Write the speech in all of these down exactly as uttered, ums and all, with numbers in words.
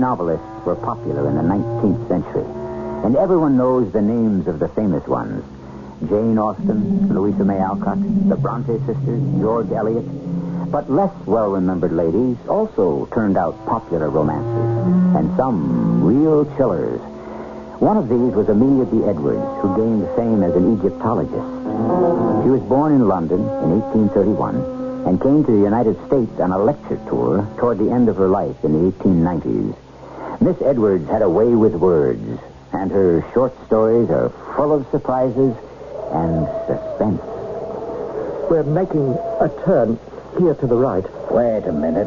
Novelists were popular in the nineteenth century, and everyone knows the names of the famous ones: Jane Austen, Louisa May Alcott, the Brontë sisters, George Eliot. But less well-remembered ladies also turned out popular romances, and some real chillers. One of these was Amelia B. Edwards, who gained fame as an Egyptologist. She was born in London in eighteen thirty-one, and came to the United States on a lecture tour toward the end of her life in the eighteen nineties. Miss Edwards had a way with words, and her short stories are full of surprises and suspense. We're making a turn here to the right. Wait a minute.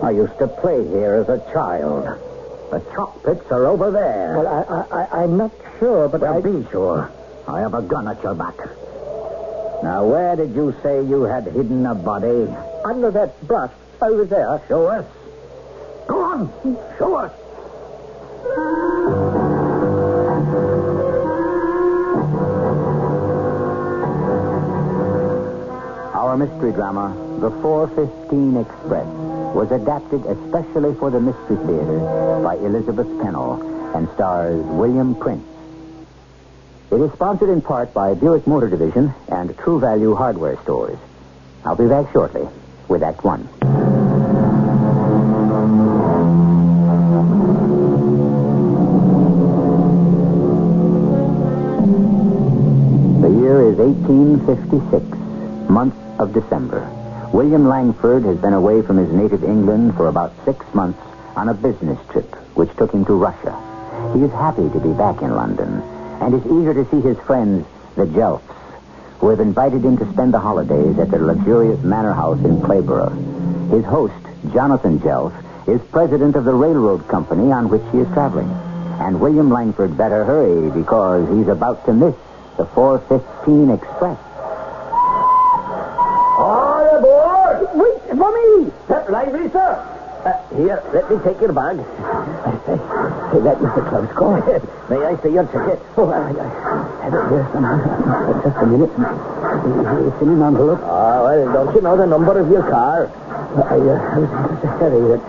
I used to play here as a child. The chalk pits are over there. Well, I, I, I, I'm not sure, but well, I... Well, be sure. I have a gun at your back. Now, where did you say you had hidden a body? Under that brush over there. Show us. Go on. Show us. Our mystery drama, The four fifteen Express, was adapted especially for the Mystery Theater by Elizabeth Pennell and stars William Prince. It is sponsored in part by Buick Motor Division and True Value Hardware Stores. I'll be back shortly with Act One. The year is eighteen fifty-six, month of December. William Langford has been away from his native England for about six months on a business trip, which took him to Russia. He is happy to be back in London, and is eager to see his friends, the Jelfs, who have invited him to spend the holidays at their luxurious manor house in Clayborough. His host, Jonathan Jelf, is president of the railroad company on which he is traveling, and William Langford better hurry because he's about to miss the four fifteen Express. All aboard! Wait for me! Lively, sir! Uh, here, let me take your bag. Hey, that was a close call. May I see your ticket? Oh, I, I have it here somehow. Just a minute. It's in an envelope. Ah, oh, well, don't you know the number of your car? I, uh, I was in such a hurry that...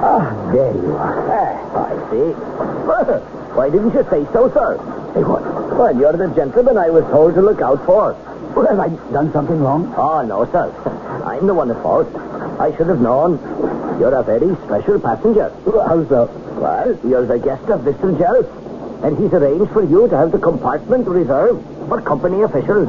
Ah, there you are. Ah, I see. Why didn't you say so, sir? Say what? Well, you're the gentleman I was told to look out for. Well, have I done something wrong? Oh, no, sir. I'm the one at fault. I should have known. You're a very special passenger. How so? Well, you're the guest of Mister Jelf, and he's arranged for you to have the compartment reserved for company officials.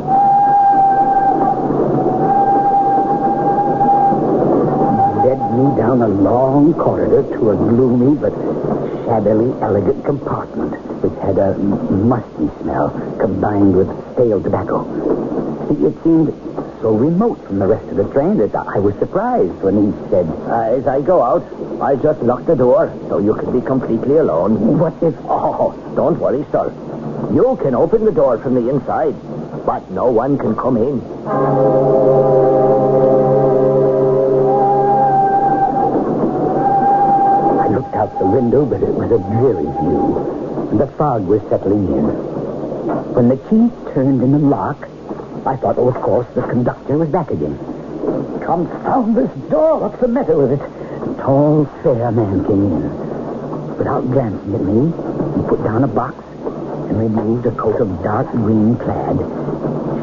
Led me down a long corridor to a gloomy but shabbily elegant compartment, which had a musty smell combined with stale tobacco. It seemed so remote from the rest of the train that I was surprised when he said, uh, as I go out, I just lock the door so you can be completely alone. What if... Oh, don't worry, sir. You can open the door from the inside, but no one can come in. I looked out the window, but it was a dreary view, and the fog was settling in. When the key turned in the lock, I thought, oh, of course, the conductor was back again. Confound this door! What's the matter with it? A tall, fair man came in. Without glancing at me, he put down a box and removed a coat of dark green plaid.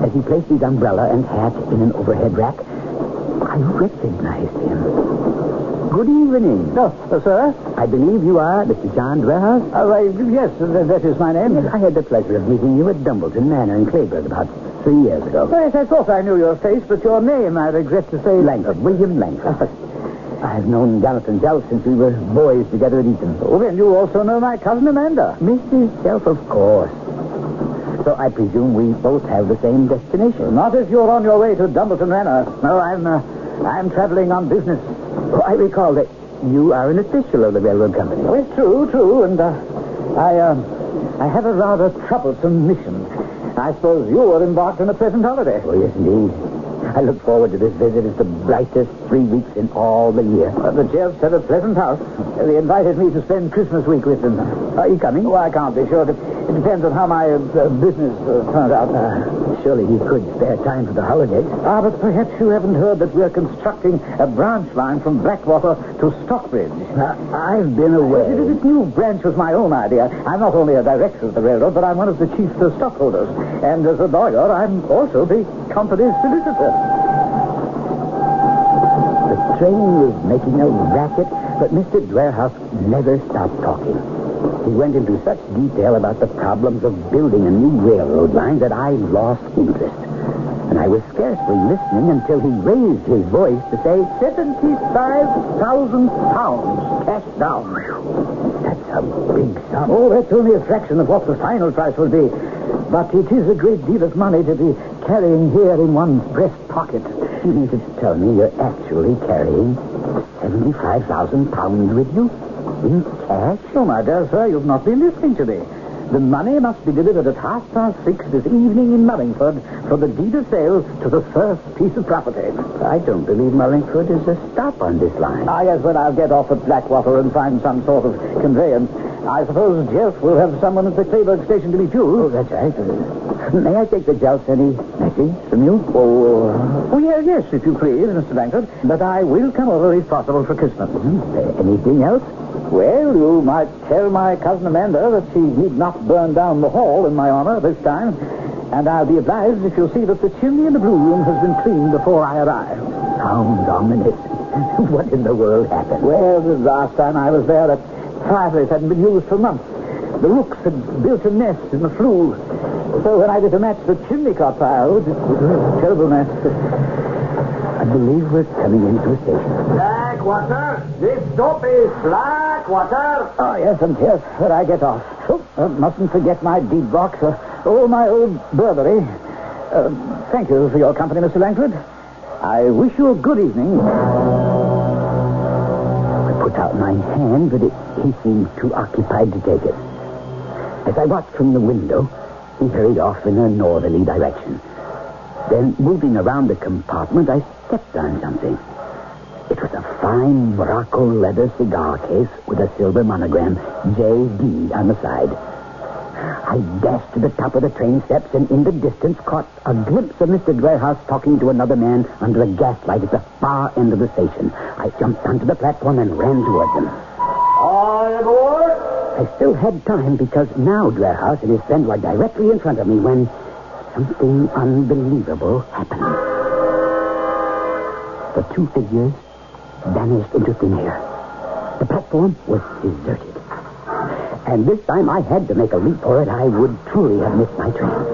As he placed his umbrella and hat in an overhead rack, I recognized him. Good evening. Oh, uh, sir? I believe you are Mister John Dwellhouse? Uh, I, yes, th- that is my name. Yes, I had the pleasure of meeting you at Dumbleton Manor in Clayborough about three years ago. Well, yes, I thought I knew your face, but your name, I regret to say... Langford, William Langford. I've known Jonathan Jelf since we were boys together at Eton. Oh, then you also know my cousin Amanda. Missus Jelf, of course. So I presume we both have the same destination. Not if you're on your way to Dumbleton Manor. No, I'm, uh, I'm traveling on business. Oh, I recall that you are an official of the railroad company. Oh, it's true, true, and uh, I, uh, I have a rather troublesome mission. I suppose you are embarked on a pleasant holiday. Oh, yes, indeed. I look forward to this visit as the brightest three weeks in all the year. Well, the Jeffs have a pleasant house. They invited me to spend Christmas week with them. Are you coming? Oh, I can't be sure. It depends on how my uh, business uh, turns out. Uh, surely you could spare time for the holidays. Ah, but perhaps you haven't heard that we're constructing a branch line from Blackwater to Stockbridge. Uh, I've been away. This new branch was my own idea. I'm not only a director of the railroad, but I'm one of the chief uh, stockholders. And as a lawyer, I'm also the company's solicitor. The train was making a racket, but Mister Dwerhouse never stopped talking. He went into such detail about the problems of building a new railroad line that I lost interest. And I was scarcely listening until he raised his voice to say, seventy-five thousand pounds cash down. That's a big sum. Oh, that's only a fraction of what the final price will be. But it is a great deal of money to be carrying here in one's breast pocket. You mean to tell me you're actually carrying seventy-five thousand pounds with you? In cash? Oh, my dear sir, you've not been listening to me. The money must be delivered at half past six this evening in Mullingford for the deed of sale to the first piece of property. I don't believe Mullingford is a stop on this line. Ah, yes, well, I'll get off at Blackwater and find some sort of conveyance. I suppose Jelf will have someone at the Clayborough station to meet you. Oh, that's right. May I take the Jelf any message from you? Oh, oh yeah, yes, if you please, Mister Langford. But I will come over if possible for Christmas. Mm-hmm. Anything else? Well, you might tell my cousin Amanda that she need not burn down the hall in my honor this time. And I'll be obliged if you'll see that the chimney in the blue room has been cleaned before I arrive. Sounds ominous. What in the world happened? Well, the last time I was there, that fireplace hadn't been used for months. The rooks had built a nest in the flue. So when I did a match, the chimney caught fire. Oh, it was a terrible mess. I believe we're coming into a station. Blackwater! This stop is Blackwater! Oh, yes, and here's where I get off. Oh, I mustn't forget my deed box or all my old Burberry. Uh, thank you for your company, Mister Langford. I wish you a good evening. I put out my hand, but it, he seemed too occupied to take it. As I watched from the window, he hurried off in a northerly direction. Then, moving around the compartment, I stepped on something. It was a fine morocco leather cigar case with a silver monogram, J D, on the side. I dashed to the top of the train steps and in the distance caught a glimpse of Mister Dwerhouse talking to another man under a gaslight at the far end of the station. I jumped onto the platform and ran toward them. All aboard! I still had time because now Dwerhouse and his friend were directly in front of me when something unbelievable happened. The two figures vanished into thin air. The platform was deserted. And this time I had to make a leap for it. I would truly have missed my train.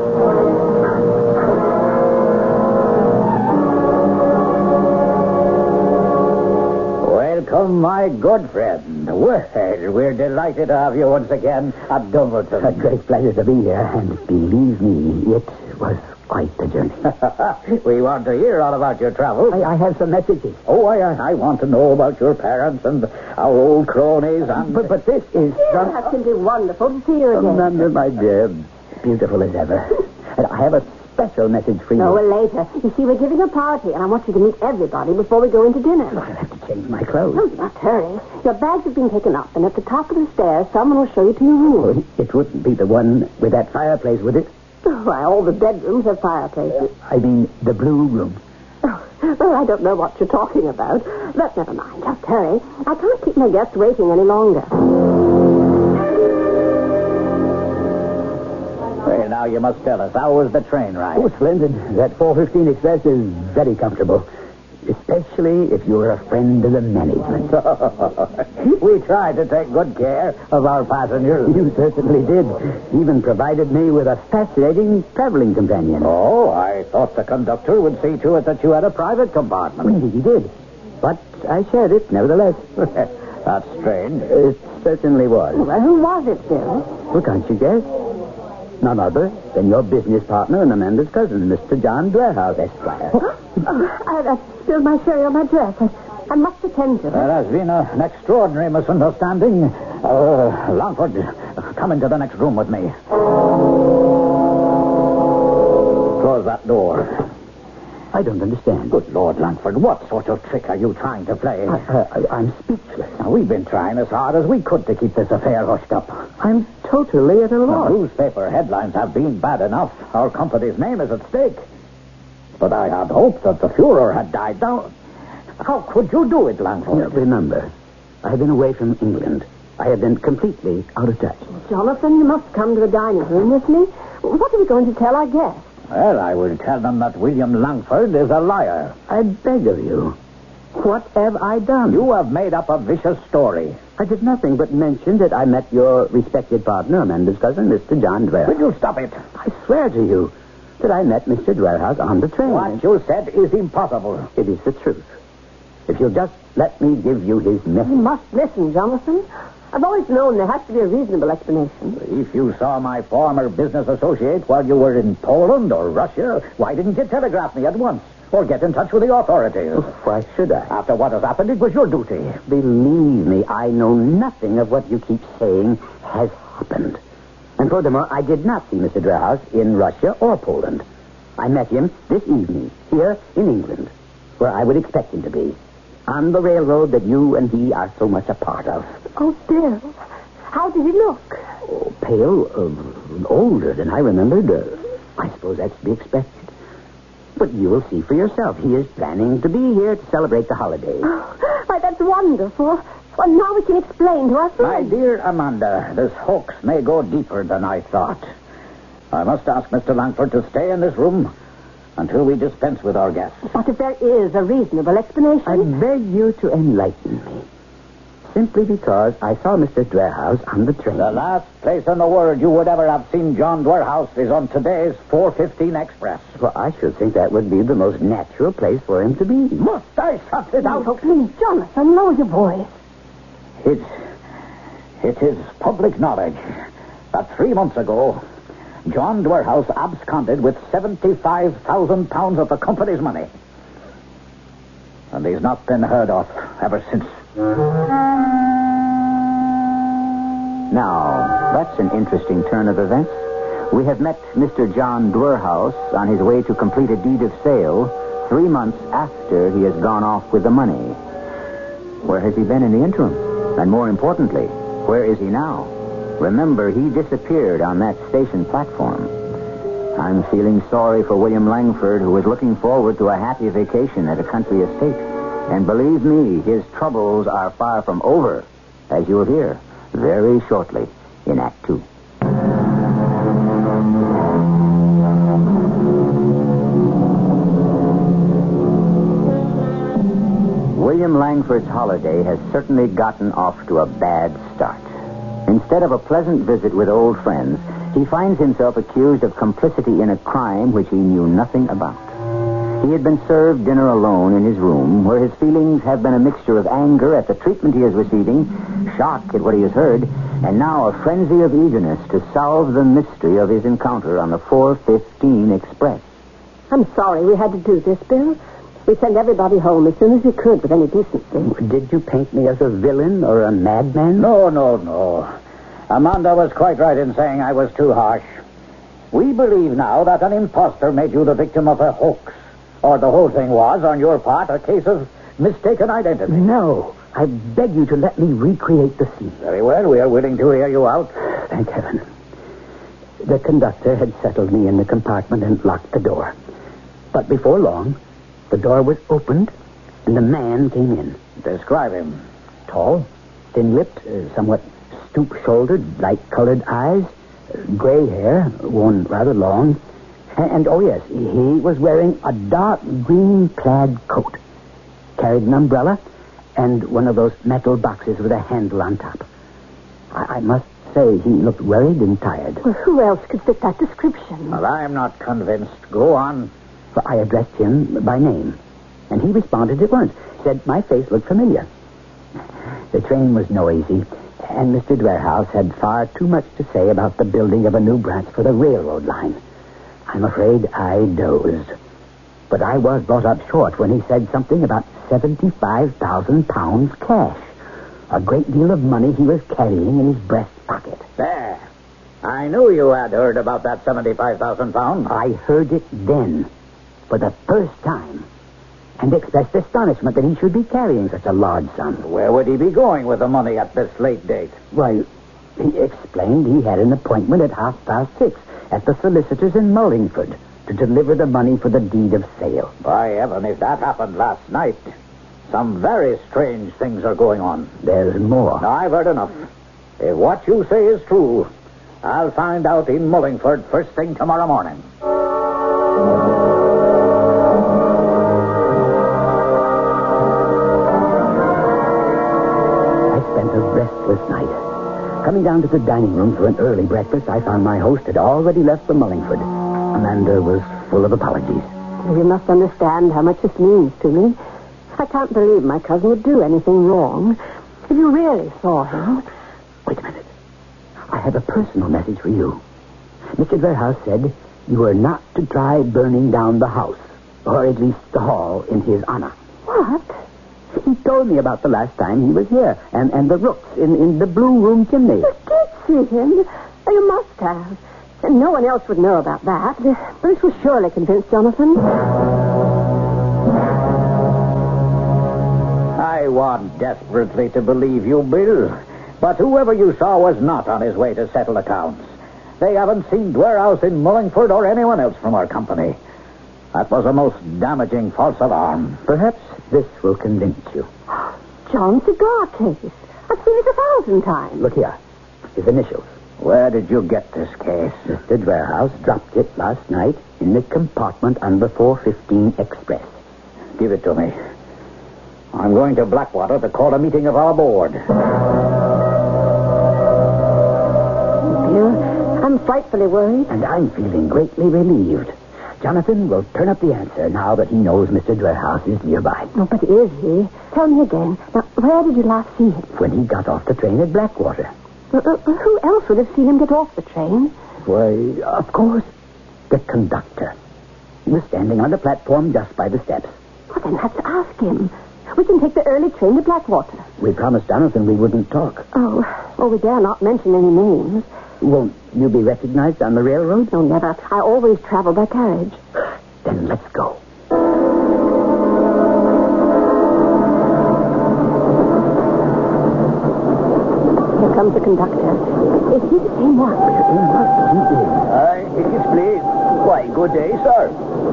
Welcome, my good friend. Well, we're delighted to have you once again at Dumbleton. A great pleasure to be here. And believe me, it was quite the journey. We want to hear all about your travels. I, I have some messages. Oh, I I want to know about your parents and our old cronies. And... But, but this is... Some... It's simply wonderful to see you again. Amanda, my dear, beautiful as ever. And I have a special message for you. No, well, later. You see, we're giving a party, and I want you to meet everybody before we go into dinner. Well, I'll have to change my clothes. No, you must hurry. Your bags have been taken up, and at the top of the stairs, someone will show you to your room. Oh, it wouldn't be the one with that fireplace, would it? Why, all the bedrooms have fireplaces. I mean, the blue room. Oh, well, I don't know what you're talking about. But never mind. Just hurry. I can't keep my guests waiting any longer. Well, now you must tell us. How was the train ride? Oh, splendid. That four fifteen express is very comfortable. Especially if you're a friend of the management. We tried to take good care of our passengers. You certainly did. Even provided me with a fascinating traveling companion. Oh, I thought the conductor would see to it that you had a private compartment. Indeed, he did. But I shared it, nevertheless. That's strange. It certainly was. Well, who was it, Bill? Well, can't you guess? None other than your business partner and Amanda's cousin, Mister John Dwerhouse, Esquire. Oh, I've spilled my sherry on my dress. I, and must attend to it. There has been a, an extraordinary misunderstanding. Uh, Langford, come into the next room with me. Close that door. I don't understand. Good Lord, Langford, what sort of trick are you trying to play? I, I, I'm speechless. Now, we've been trying as hard as we could to keep this affair hushed up. I'm totally at a loss. The newspaper headlines have been bad enough. Our company's name is at stake. But I had hoped that the Fuhrer had died down. How could you do it, Langford? Now, remember, I have been away from England. I have been completely out of touch. Jonathan, you must come to the dining room with me. What are we going to tell our guests? Well, I will tell them that William Langford is a liar. I beg of you. What have I done? You have made up a vicious story. I did nothing but mention that I met your respected partner, Amanda's cousin, Mister John Dwyer. Will you stop it? I swear to you that I met Mister Dwerhouse on the train. What you said is impossible. It is the truth. If you'll just let me give you his message. You must listen, Jonathan. I've always known there has to be a reasonable explanation. If you saw my former business associate while you were in Poland or Russia, why didn't you telegraph me at once? Or get in touch with the authorities? Oh, why should I? After what has happened, it was your duty. Believe me, I know nothing of what you keep saying has happened. And furthermore, I did not see Mister Dwerhouse in Russia or Poland. I met him this evening, here in England, where I would expect him to be. On the railroad that you and he are so much a part of. Oh, dear. How did he look? Oh, pale, uh, older than I remembered. Uh, I suppose that's to be expected. But you will see for yourself. He is planning to be here to celebrate the holiday. Oh, why, that's wonderful. Well, now we can explain to our friends. My dear Amanda, this hoax may go deeper than I thought. I must ask Mister Langford to stay in this room until we dispense with our guests. But if there is a reasonable explanation... I beg you to enlighten me. Simply because I saw Mister Dwerhouse on the train. The last place in the world you would ever have seen John Dwerhouse is on today's four fifteen express. Well, I should think that would be the most natural place for him to be. Must I shut it out? Oh, please, Jonathan, lower your voice. It's... It is public knowledge that three months ago... John Dwerhouse absconded with seventy-five thousand pounds of the company's money. And he's not been heard of ever since. Now, that's an interesting turn of events. We have met Mister John Dwerhouse on his way to complete a deed of sale three months after he has gone off with the money. Where has he been in the interim? And more importantly, where is he now? Remember, he disappeared on that station platform. I'm feeling sorry for William Langford, who was looking forward to a happy vacation at a country estate. And believe me, his troubles are far from over, as you'll hear very shortly in Act Two. William Langford's holiday has certainly gotten off to a bad start. Instead of a pleasant visit with old friends, he finds himself accused of complicity in a crime which he knew nothing about. He had been served dinner alone in his room, where his feelings have been a mixture of anger at the treatment he is receiving, shock at what he has heard, and now a frenzy of eagerness to solve the mystery of his encounter on the four fifteen express. I'm sorry we had to do this, Bill. We sent everybody home as soon as we could with any decency. Did you paint me as a villain or a madman? No, no, no. Amanda was quite right in saying I was too harsh. We believe now that an imposter made you the victim of a hoax. Or the whole thing was, on your part, a case of mistaken identity. No. I beg you to let me recreate the scene. Very well. We are willing to hear you out. Thank heaven. The conductor had settled me in the compartment and locked the door. But before long... the door was opened, and the man came in. Describe him. Tall, thin-lipped, uh, somewhat stoop-shouldered, light-colored eyes, uh, gray hair, worn rather long, and, and, oh, yes, he was wearing a dark green plaid coat, carried an umbrella, and one of those metal boxes with a handle on top. I, I must say he looked worried and tired. Well, who else could fit that description? Well, I'm not convinced. Go on. For I addressed him by name, and he responded at once, said my face looked familiar. The train was noisy, and Mister Dwerhouse had far too much to say about the building of a new branch for the railroad line. I'm afraid I dozed. But I was brought up short when he said something about seventy-five thousand pounds cash. A great deal of money he was carrying in his breast pocket. There. I knew you had heard about that seventy-five thousand pounds. I heard it then, for the first time, and expressed astonishment that he should be carrying such a large sum. Where would he be going with the money at this late date? Well, he explained he had an appointment at half past six at the solicitor's in Mullingford to deliver the money for the deed of sale. By heaven, if that happened last night, some very strange things are going on. There's more. Now, I've heard enough. If what you say is true, I'll find out in Mullingford first thing tomorrow morning. I spent a restless night. Coming down to the dining room for an early breakfast, I found my host had already left for Mullingford. Amanda was full of apologies. You must understand how much this means to me. I can't believe my cousin would do anything wrong. If you really saw him... Wait a minute. I have a personal message for you. Mister Verhouse said you are not to try burning down the house, or at least the hall, in his honor. What? He told me about the last time he was here, and, and the rooks in, in the blue room chimney. You did see him. You must have. And no one else would know about that. Bruce was surely convinced, Jonathan. I want desperately to believe you, Bill. But whoever you saw was not on his way to settle accounts. They haven't seen Dwerhouse in Mullingford or anyone else from our company. That was a most damaging false alarm. Perhaps this will convince you. John Cigar case. I've seen it a thousand times. Look here. His initials. Where did you get this case? Mister Dwerhouse dropped it last night in the compartment under four fifteen Express. Give it to me. I'm going to Blackwater to call a meeting of our board. I'm frightfully worried. And I'm feeling greatly relieved. Jonathan will turn up the answer now that he knows Mister Dwerhouse is nearby. Oh, but is he? Tell me again. Now, where did you last see him? When he got off the train at Blackwater. Well, uh, who else would have seen him get off the train? Why, of course, the conductor. He was standing on the platform just by the steps. Well, then let's ask him. We can take the early train to Blackwater. We promised Jonathan we wouldn't talk. Oh, well, we dare not mention any names. Won't you be recognized on the railroad? Oh, never. I always travel by carriage. Then let's go. Here comes the conductor. Is he the same one? Aye, it is, please. Why, good day, sir.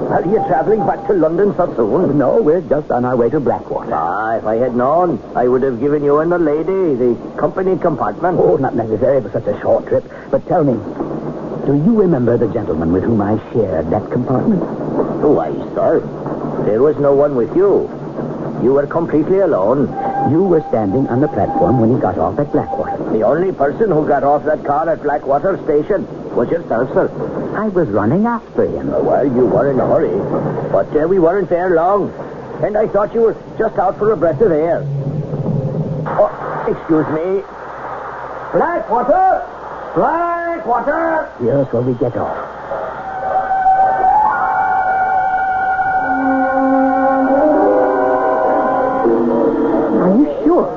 Are you traveling back to London so soon? No, we're just on our way to Blackwater. Ah, if I had known, I would have given you and the lady the company compartment. Oh, not necessary for such a short trip. But tell me, do you remember the gentleman with whom I shared that compartment? Why, sir, there was no one with you. You were completely alone. You were standing on the platform when he got off at Blackwater. The only person who got off that car at Blackwater Station was yourself, sir. I was running after him. Oh, well, you were in a hurry. But uh, we weren't there long. And I thought you were just out for a breath of air. Oh, excuse me. Blackwater! Blackwater! Here's where we get off. Are you sure?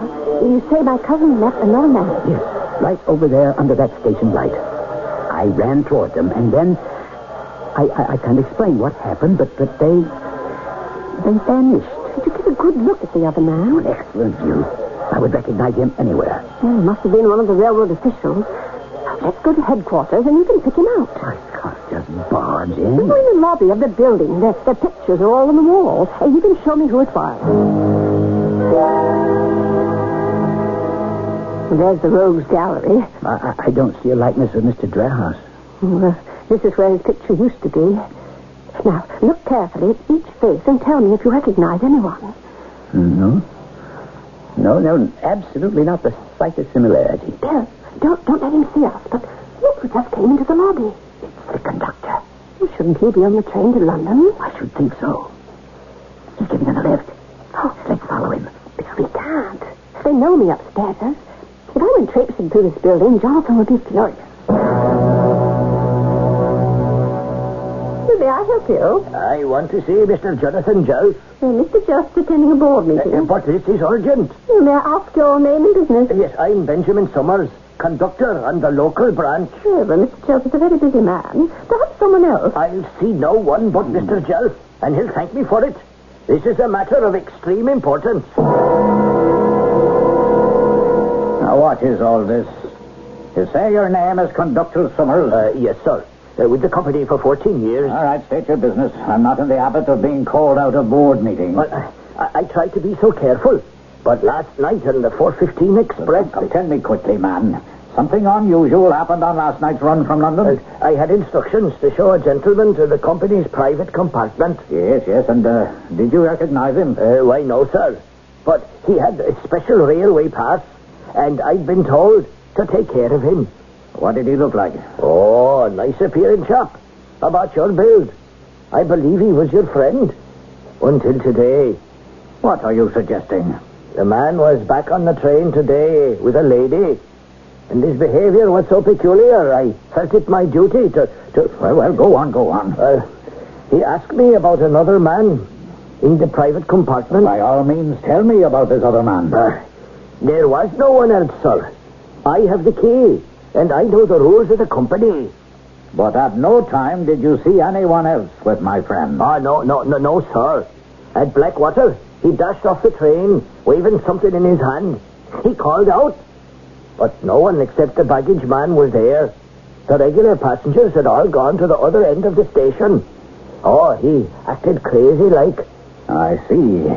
You say my cousin left another man? Yes, right over there under that station light. I ran toward them, and then... I, I, I can't explain what happened, but, but they... They vanished. Did you get a good look at the other man? Oh, excellent view. I would recognize him anywhere. Well, he must have been one of the railroad officials. Let's go to headquarters, and you can pick him out. I can't just barge in. We're in the lobby of the building. Their, their pictures are all on the walls. And you can show me who it was. There's the rogues' gallery. I, I don't see a likeness of Mister Dwerhouse. Well, this is where his picture used to be. Now, look carefully at each face and tell me if you recognize anyone. No. No, no, absolutely not the slightest similarity. Bill, don't, don't let him see us, but look who just came into the lobby. It's the conductor. Well, shouldn't he be on the train to London? I should think so. He's giving us a lift. Oh, let's follow him. We can't. They know me upstairs, huh? If I went traipsing through this building, Jonathan would be furious. Well, there I help you? I want to see Mister Jonathan Jost. Uh, Mister Jost attending a board meeting. Uh, but it is urgent. You may ask your name and business. Uh, yes, I'm Benjamin Summers, conductor on the local branch. Sure, but Mister Jost is a very busy man. Perhaps someone else. I'll see no one but mm. Mister Jost, and he'll thank me for it. This is a matter of extreme importance. Now, what is all this? You say your name is Conductor Summers? Uh, yes, sir. Uh, with the company for fourteen years. All right, state your business. I'm not in the habit of being called out of board meetings. Well, I, I, I try to be so careful. But last night on the four fifteen express... Well, tell me quickly, man. Something unusual happened on last night's run from London? Uh, I had instructions to show a gentleman to the company's private compartment. Yes, yes, and uh, did you recognize him? Uh, why, no, sir. But he had a special railway pass, and I'd been told to take care of him. What did he look like? Oh, a nice appearing chap. About your build. I believe he was your friend. Until today. What are you suggesting? The man was back on the train today with a lady. And his behavior was so peculiar, I felt it my duty to... to... Well, well, go on, go on. Uh, he asked me about another man in the private compartment. By all means, tell me about this other man. Uh, there was no one else, sir. I have the key, and I know the rules of the company. But at no time did you see anyone else with my friend. Ah, no, no, no, no, sir. At Blackwater, he dashed off the train, waving something in his hand. He called out, but no one except the baggage man was there. The regular passengers had all gone to the other end of the station. Oh, he acted crazy like. I see.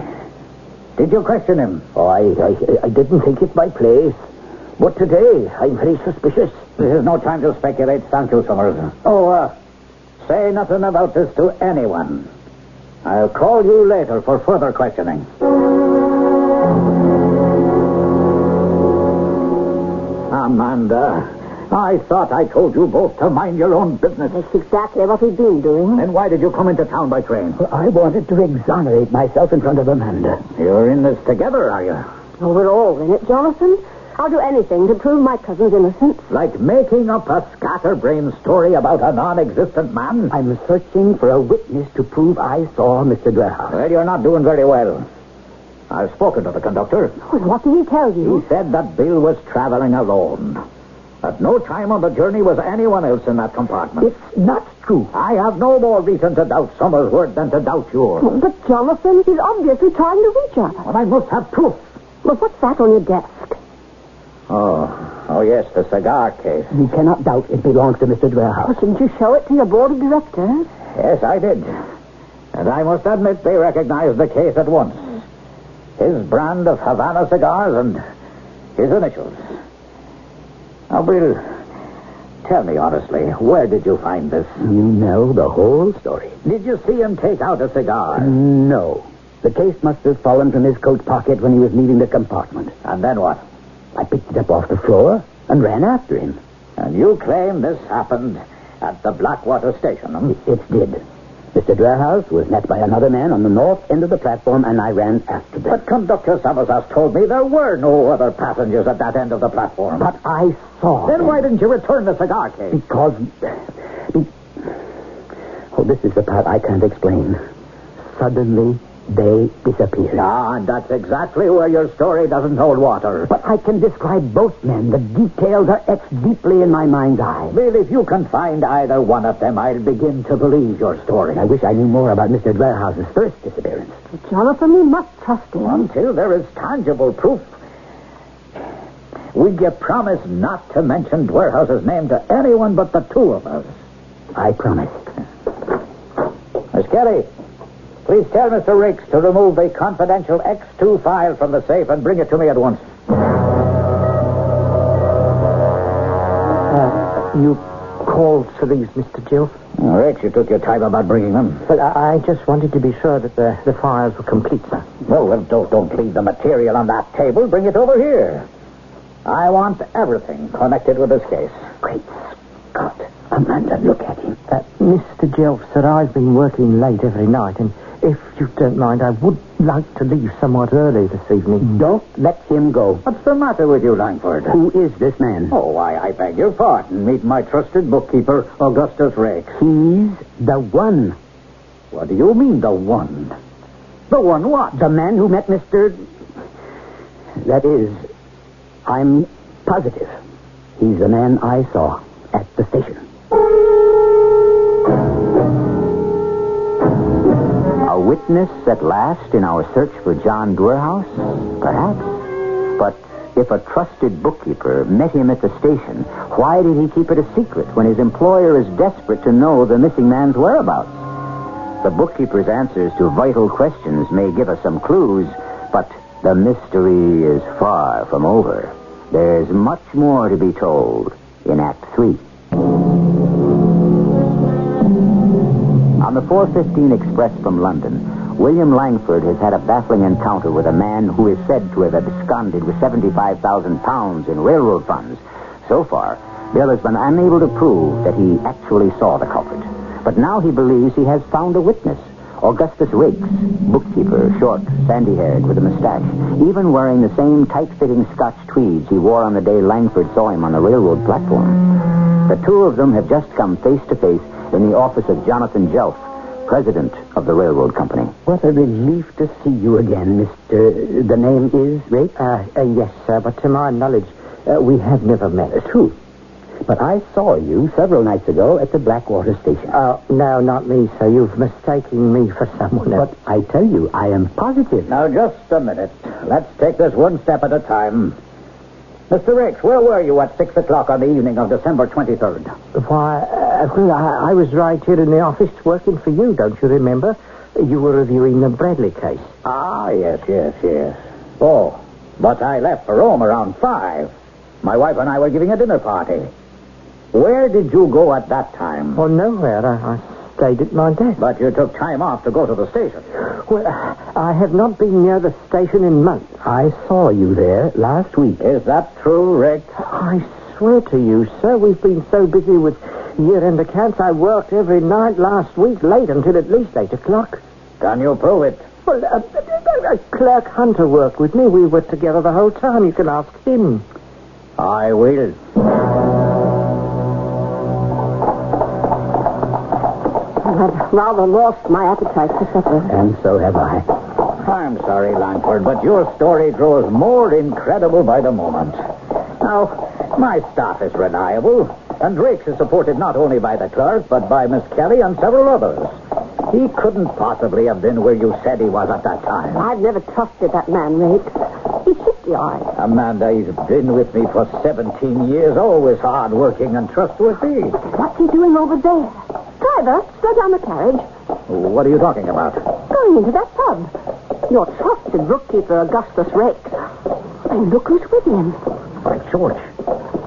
Did you question him? Oh, I, I, I didn't think it my place. But today, I'm very suspicious. This is no time to speculate. Thank you, Summers. Oh, uh, say nothing about this to anyone. I'll call you later for further questioning. Amanda, I thought I told you both to mind your own business. That's exactly what we've been doing. Then why did you come into town by train? Well, I wanted to exonerate myself in front of Amanda. You're in this together, are you? Oh, we're all in it, Jonathan. I'll do anything to prove my cousin's innocence. Like making up a scatterbrain story about a non-existent man? I'm searching for a witness to prove I saw Mister Dwellhouse. Well, you're not doing very well. I've spoken to the conductor. Well, what did he tell you? He said that Bill was traveling alone. At no time on the journey was anyone else in that compartment. It's not true. I have no more reason to doubt Summer's word than to doubt yours. Well, but Jonathan is obviously trying to reach us. Well, I must have proof. Well, what's that on your desk? Oh, oh yes, the cigar case. You cannot doubt it belongs to Mister Dwellhouse. Oh, didn't you show it to your board of directors? Yes, I did. And I must admit they recognized the case at once. His brand of Havana cigars and his initials. Now, Bill, tell me honestly, where did you find this? You know the whole story. Did you see him take out a cigar? No. The case must have fallen from his coat pocket when he was leaving the compartment. And then what? I picked it up off the floor and ran after him. And you claim this happened at the Blackwater station, huh? It, it did. Mister Dwellhouse was met by another man on the north end of the platform, and I ran after them. But Conductor Summers has told me there were no other passengers at that end of the platform. But I saw Then them. Why didn't you return the cigar case? Because... Be... Oh, this is the part I can't explain. Suddenly... they disappeared. Ah, and that's exactly where your story doesn't hold water. But I can describe both men. The details are etched deeply in my mind's eye. Bill, if you can find either one of them, I'll begin to believe your story. I wish I knew more about Mister Dwellhouse's first disappearance. But Jonathan, we must trust him. Until there is tangible proof. Will you promise not to mention Dwellhouse's name to anyone but the two of us? I promise. Miss Kelly... please tell Mister Riggs to remove the confidential X two file from the safe and bring it to me at once. Uh, you called for these, Mister Jill? Oh, Riggs, you took your time about bringing them. But I, I just wanted to be sure that the, the files were complete, sir. Well, well don't, don't leave the material on that table. Bring it over here. I want everything connected with this case. Great Scott. Amanda, look at him. Uh, Mister Jill, sir, I've been working late every night, and... if you don't mind, I would like to leave somewhat early this evening. Don't let him go. What's the matter with you, Langford? Who is this man? Oh, why, I beg your pardon. Meet my trusted bookkeeper, Augustus Riggs. He's the one. What do you mean, the one? The one what? The man who met Mister That is, I'm positive he's the man I saw at the station. A witness at last in our search for John Dwerhouse? Perhaps. But if a trusted bookkeeper met him at the station, why did he keep it a secret when his employer is desperate to know the missing man's whereabouts? The bookkeeper's answers to vital questions may give us some clues, but the mystery is far from over. There's much more to be told in Act Three. On the four fifteen express from London, William Langford has had a baffling encounter with a man who is said to have absconded with seventy-five thousand pounds in railroad funds. So far, Bill has been unable to prove that he actually saw the culprit. But now he believes he has found a witness. Augustus Riggs, bookkeeper, short, sandy-haired, with a mustache, even wearing the same tight-fitting Scotch tweeds he wore on the day Langford saw him on the railroad platform. The two of them have just come face-to-face in the office of Jonathan Jelf, president of the railroad company. What a relief to see you again, Mister The name is Riggs? Uh, uh, yes, sir, but to my knowledge, uh, we have never met. It's true. But I saw you several nights ago at the Blackwater station. Oh, no, not me, sir. You've mistaken me for someone else. But I tell you, I am positive. Now, just a minute. Let's take this one step at a time. Mister Riggs, where were you at six o'clock on the evening of December twenty-third? Why, uh, well, I, I was right here in the office working for you, don't you remember? You were reviewing the Bradley case. Ah, yes, yes, yes. Oh, but I left for Rome around five. My wife and I were giving a dinner party. Where did you go at that time? Oh, nowhere. I, I stayed at my desk. But you took time off to go to the station. Well, I have not been near the station in months. I saw you there last week. Is that true, Rick? I swear to you, sir, we've been so busy with year-end accounts, I worked every night last week late until at least eight o'clock. Can you prove it? Well, uh, uh, Clerk Hunter worked with me. We were together the whole time. You can ask him. I will. I've rather lost my appetite for supper. And so have I. I'm sorry, Langford, but your story grows more incredible by the moment. Now, my staff is reliable, and Riggs is supported not only by the clerk, but by Miss Kelly and several others. He couldn't possibly have been where you said he was at that time. I've never trusted that man, Riggs. He kicked the eye. Amanda, he's been with me for seventeen years, always hard-working and trustworthy. What's he doing over there? Driver, slow down the carriage. What are you talking about? Going into that pub. Your trusted bookkeeper, Augustus Riggs. And look who's with him. By George,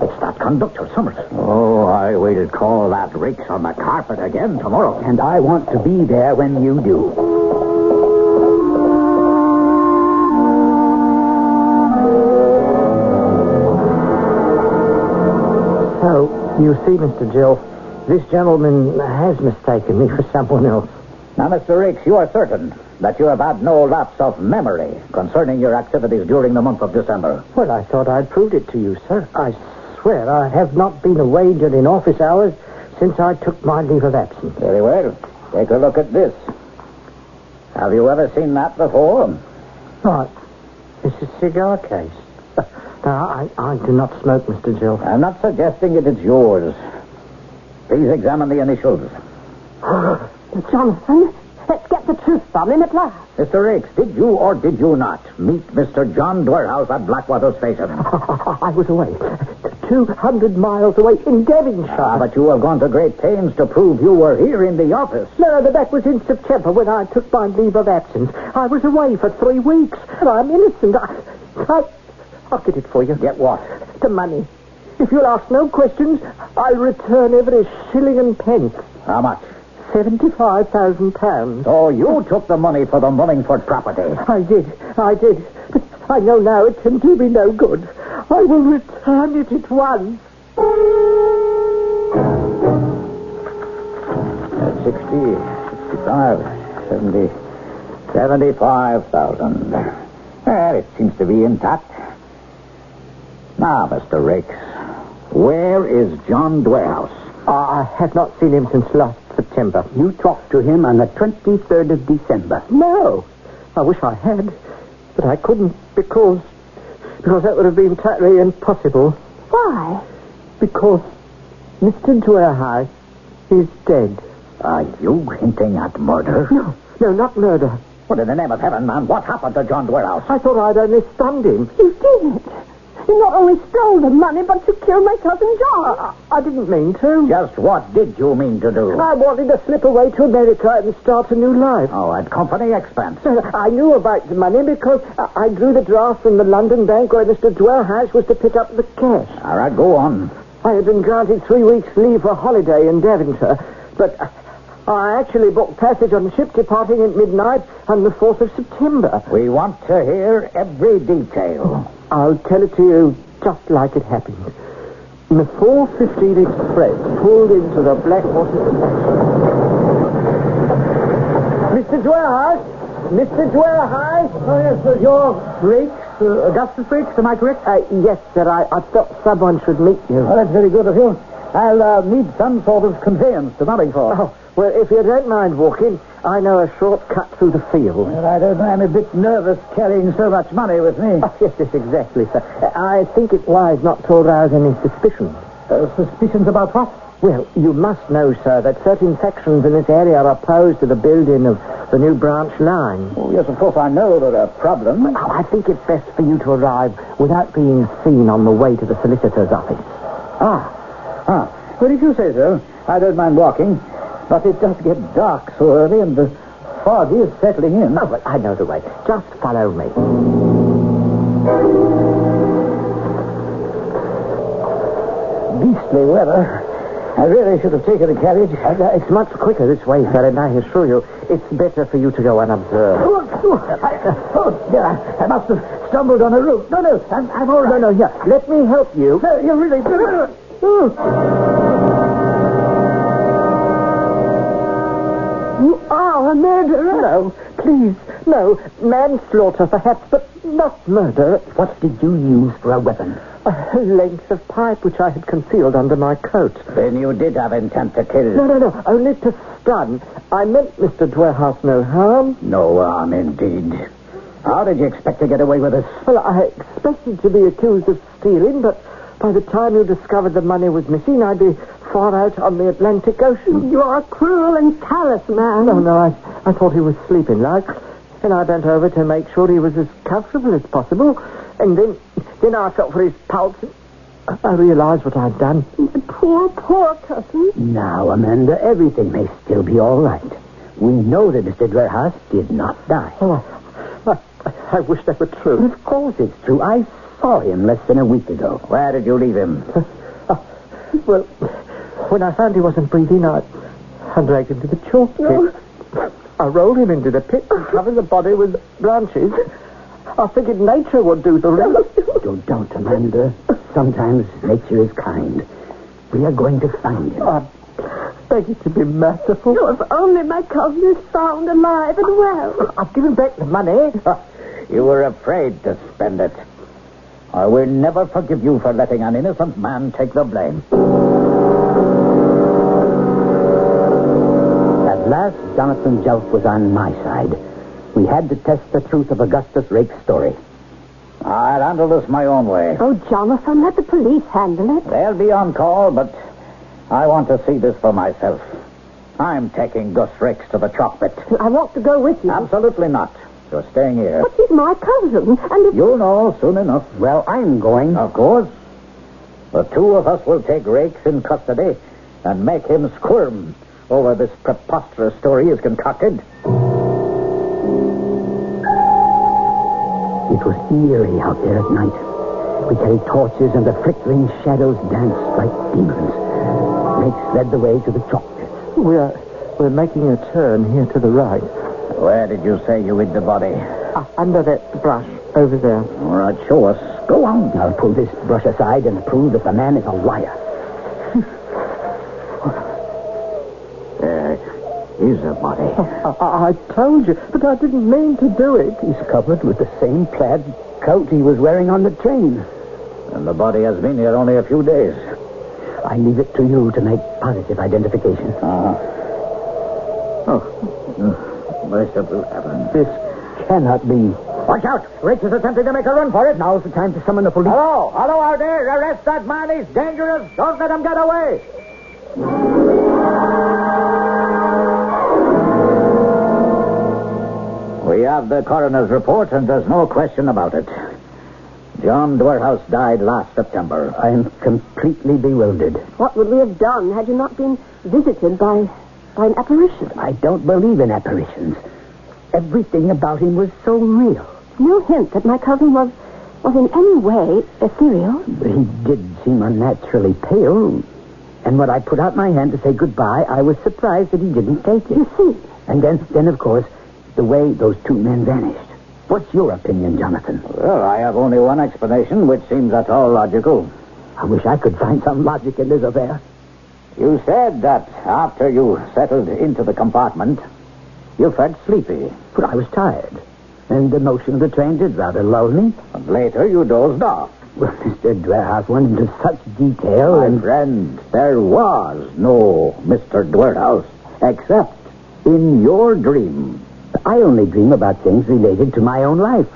it's that conductor, Summers. Oh, I will call that Riggs on the carpet again tomorrow. And I want to be there when you do. You see, Mister Jill, this gentleman has mistaken me for someone else. Now, Mister Riggs, you are certain that you have had no lapse of memory concerning your activities during the month of December. Well, I thought I'd proved it to you, sir. I swear I have not been away during office hours since I took my leave of absence. Very well. Take a look at this. Have you ever seen that before? Right. It's a cigar case. Now, I, I do not smoke, Mister Jill. I'm not suggesting it is yours. Please examine the initials. Jonathan, let's get the truth from him at last. Mister Riggs, did you or did you not meet Mister John Dwerhouse at Blackwater Station? I was away. two hundred miles away in Devonshire. Ah, but you have gone to great pains to prove you were here in the office. No, but that was in September when I took my leave of absence. I was away for three weeks, and I'm innocent. I... I... I'll get it for you. Get what? The money. If you'll ask no questions, I'll return every shilling and pence. How much? seventy-five thousand pounds. Oh, you took the money for the Mullingford property. I did. I did. But I know now it can do me no good. I will return it at once. sixty, sixty-five, seventy, seventy-five thousand. Well, it seems to be intact. Now, Mister Riggs, where is John Dwerhouse? I have not seen him since last September. You talked to him on the twenty-third of December. No. I wish I had. But I couldn't because... Because that would have been totally impossible. Why? Because Mister Dwerhide is dead. Are you hinting at murder? No, no, not murder. What in the name of heaven, man? What happened to John Dwerhouse? I thought I'd only stunned him. You didn't. You not only stole the money, but you killed my cousin John. I, I didn't mean to. Just what did you mean to do? I wanted to slip away to America and start a new life. Oh, at company expense. I knew about the money because I drew the draft from the London bank where Mister Dwerhouse was to pick up the cash. All right, go on. I had been granted three weeks' leave for holiday in Devonshire, but... I actually booked passage on the ship departing at midnight on the fourth of September. We want to hear every detail. I'll tell it to you just like it happened. The four fifteen express pulled into the Blackwater station. Mister Dwerhouse! Mister Dwerhouse! Oh, yes, sir. Your Breaks, uh, Augustus Breaks, am I correct? Uh, yes, sir. I, I thought someone should meet you. Oh, that's very good of you. I'll uh, need some sort of conveyance to Mullingford. Oh, well, if you don't mind walking, I know a short cut through the field. Well, I don't know. I'm a bit nervous carrying so much money with me. Oh, yes, yes, exactly, sir. I think it's wise not to arouse any suspicions. Uh, suspicions about what? Well, you must know, sir, that certain sections in this area are opposed to the building of the new branch line. Oh, yes, of course, I know there are problems. Well, I think it's best for you to arrive without being seen on the way to the solicitor's office. Ah, ah. Well, if you say so, I don't mind walking. But it does get dark so early, and the fog is settling in. Oh, well, I know the way. Just follow me. Beastly weather. I really should have taken a carriage. Uh, it's much quicker this way, sir, and I assure you, it's better for you to go unobserved. Oh, I, oh dear, I, I must have stumbled on a root. No, no, I'm, I'm all right. No, no, here, let me help you. No, you really... Oh. You are a murderer. No, please, no. Manslaughter, perhaps, but not murder. What did you use for a weapon? A length of pipe which I had concealed under my coat. Then you did have intent to kill. No, no, no, only to stun. I meant Mister Dwerhouse no harm. No harm, indeed. How did you expect to get away with this? Well, I expected to be accused of stealing, but by the time you discovered the money was missing, I'd be... far out on the Atlantic Ocean. You are a cruel and callous man. No, no, I, I thought he was sleeping like, and I bent over to make sure he was as comfortable as possible, and then, then I felt for his pulse. I realized what I'd done. Poor, poor cousin. Now, Amanda, everything may still be all right. We know that Mister Dwerhouse did not die. Oh, I, I, I wish that were true. Of course it's true. I saw him less than a week ago. Where did you leave him? Oh, well... when I found he wasn't breathing, I, I dragged him to the chalk pit. No. I rolled him into the pit and covered the body with branches. I figured nature would do the rest. You don't, Amanda. Sometimes nature is kind. We are going to find him. I beg you to be merciful. No, if only my cousin is found alive and well. I've given back the money. You were afraid to spend it. I will never forgive you for letting an innocent man take the blame. Last, Jonathan Jelf was on my side. We had to test the truth of Augustus Rake's story. I'll handle this my own way. Oh, Jonathan, let the police handle it. They'll be on call, but I want to see this for myself. I'm taking Gus Rake's to the chalk pit. I want to go with you. Absolutely not. You're staying here. But he's my cousin, and if... You'll know soon enough. Well, I'm going. Of course. The two of us will take Rake's in custody and make him squirm over this preposterous story is concocted. It was eerie out there at night. We carried torches and the flickering shadows danced like demons. Rakes led the way to the chalk pit. We're, we're making a turn here to the right. Where did you say you hid the body? Uh, under that brush over there. All right, show us. Go on. I'll pull this brush aside and prove that the man is a liar. Is a body. I, I, I told you, but I didn't mean to do it. He's covered with the same plaid coat he was wearing on the train. And the body has been here only a few days. I leave it to you to make positive identification. Ah. Oh, merciful heavens. This cannot be. Watch out! Rachel's attempting to make a run for it. Now's the time to summon the police. Hello! Hello out there! Arrest that man! He's dangerous! Don't let him get away! We have the coroner's report, and there's no question about it. John Dwerhouse died last September. I'm completely bewildered. What would we have done had you not been visited by, by an apparition? I don't believe in apparitions. Everything about him was so real. No hint that my cousin was, was in any way ethereal. He did seem unnaturally pale. And when I put out my hand to say goodbye, I was surprised that he didn't take it. You see. And then, then of course, the way those two men vanished. What's your opinion, Jonathan? Well, I have only one explanation, which seems at all logical. I wish I could find some logic in this affair. You said that after you settled into the compartment, you felt sleepy. But I was tired, and the motion of the train did rather lull me. And later you dozed off. Well, Mister Dwerhouse went into such detail. My and... friend, there was no Mister Dwerhouse, except in your dream. I only dream about things related to my own life.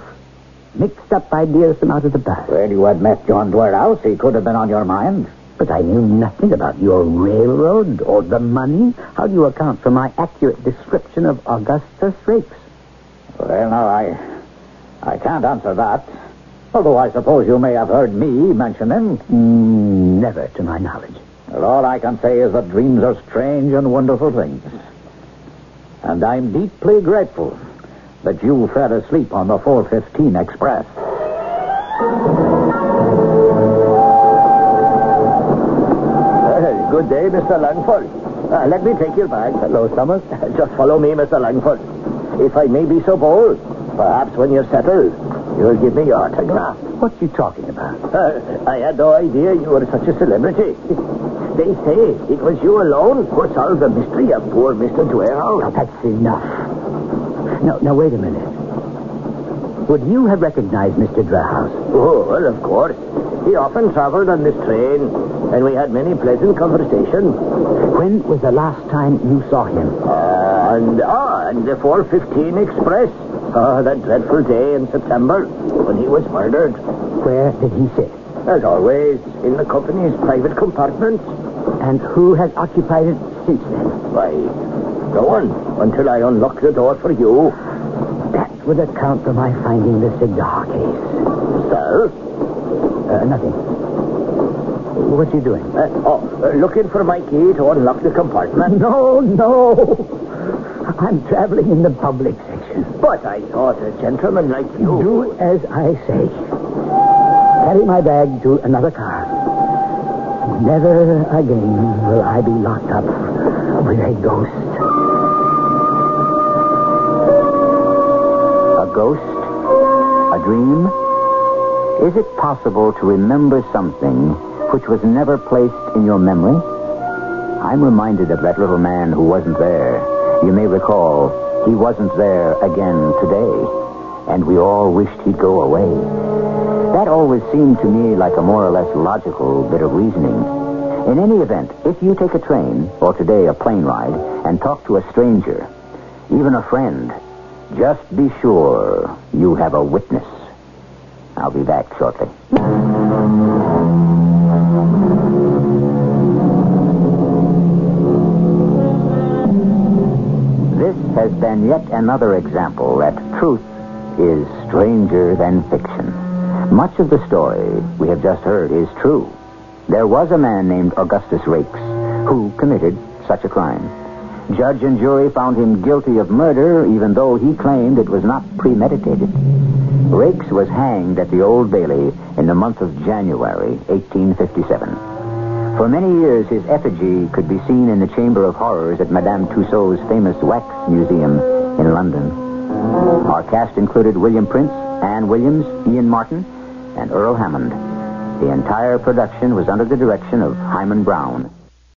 Mixed up ideas from out of the past. Well, you had met John Dwerhouse. He could have been on your mind. But I knew nothing about your railroad or the money. How do you account for my accurate description of Augustus Raikes? Well, no, I... I can't answer that. Although I suppose you may have heard me mention him. Mm, never to my knowledge. Well, all I can say is that dreams are strange and wonderful things. And I'm deeply grateful that you fell asleep on the four fifteen express. Well, good day, Mister Langford. Uh, let me take your bag. Hello, Summers. Just follow me, Mister Langford. If I may be so bold, perhaps when you're settled, you'll give me your autograph. What are you talking about? Uh, I had no idea you were such a celebrity. They say it was you alone who solved the mystery of poor Mister Dwerhouse. Now, that's enough. No, now, wait a minute. Would you have recognized Mister Dwerhouse? Oh, well, of course. He often traveled on this train, and we had many pleasant conversations. When was the last time you saw him? Uh, and, ah, and the four fifteen express. Ah, uh, that dreadful day in September when he was murdered. Where did he sit? As always, in the company's private compartment. And who has occupied it since then? Why, no one, until I unlock the door for you. That would account for my finding the cigar case. Sir? Uh, nothing. What are you doing? Uh, oh, uh, looking for my key to unlock the compartment. No, no. I'm traveling in the public section. But I thought a gentleman like you... Do as I say. Carry my bag to another car. Never again will I be locked up with a ghost. A ghost? A dream? Is it possible to remember something which was never placed in your memory? I'm reminded of that little man who wasn't there. You may recall, he wasn't there again today, and we all wished he'd go away. That always seemed to me like a more or less logical bit of reasoning. In any event, if you take a train, or today a plane ride, and talk to a stranger, even a friend, just be sure you have a witness. I'll be back shortly. This has been yet another example that truth is stranger than fiction. Much of the story we have just heard is true. There was a man named Augustus Raikes who committed such a crime. Judge and jury found him guilty of murder, even though he claimed it was not premeditated. Raikes was hanged at the Old Bailey in the month of January, eighteen fifty-seven. For many years, his effigy could be seen in the Chamber of Horrors at Madame Tussaud's famous wax museum in London. Our cast included William Prince, Ann Williams, Ian Martin, and Earl Hammond. The entire production was under the direction of Hyman Brown.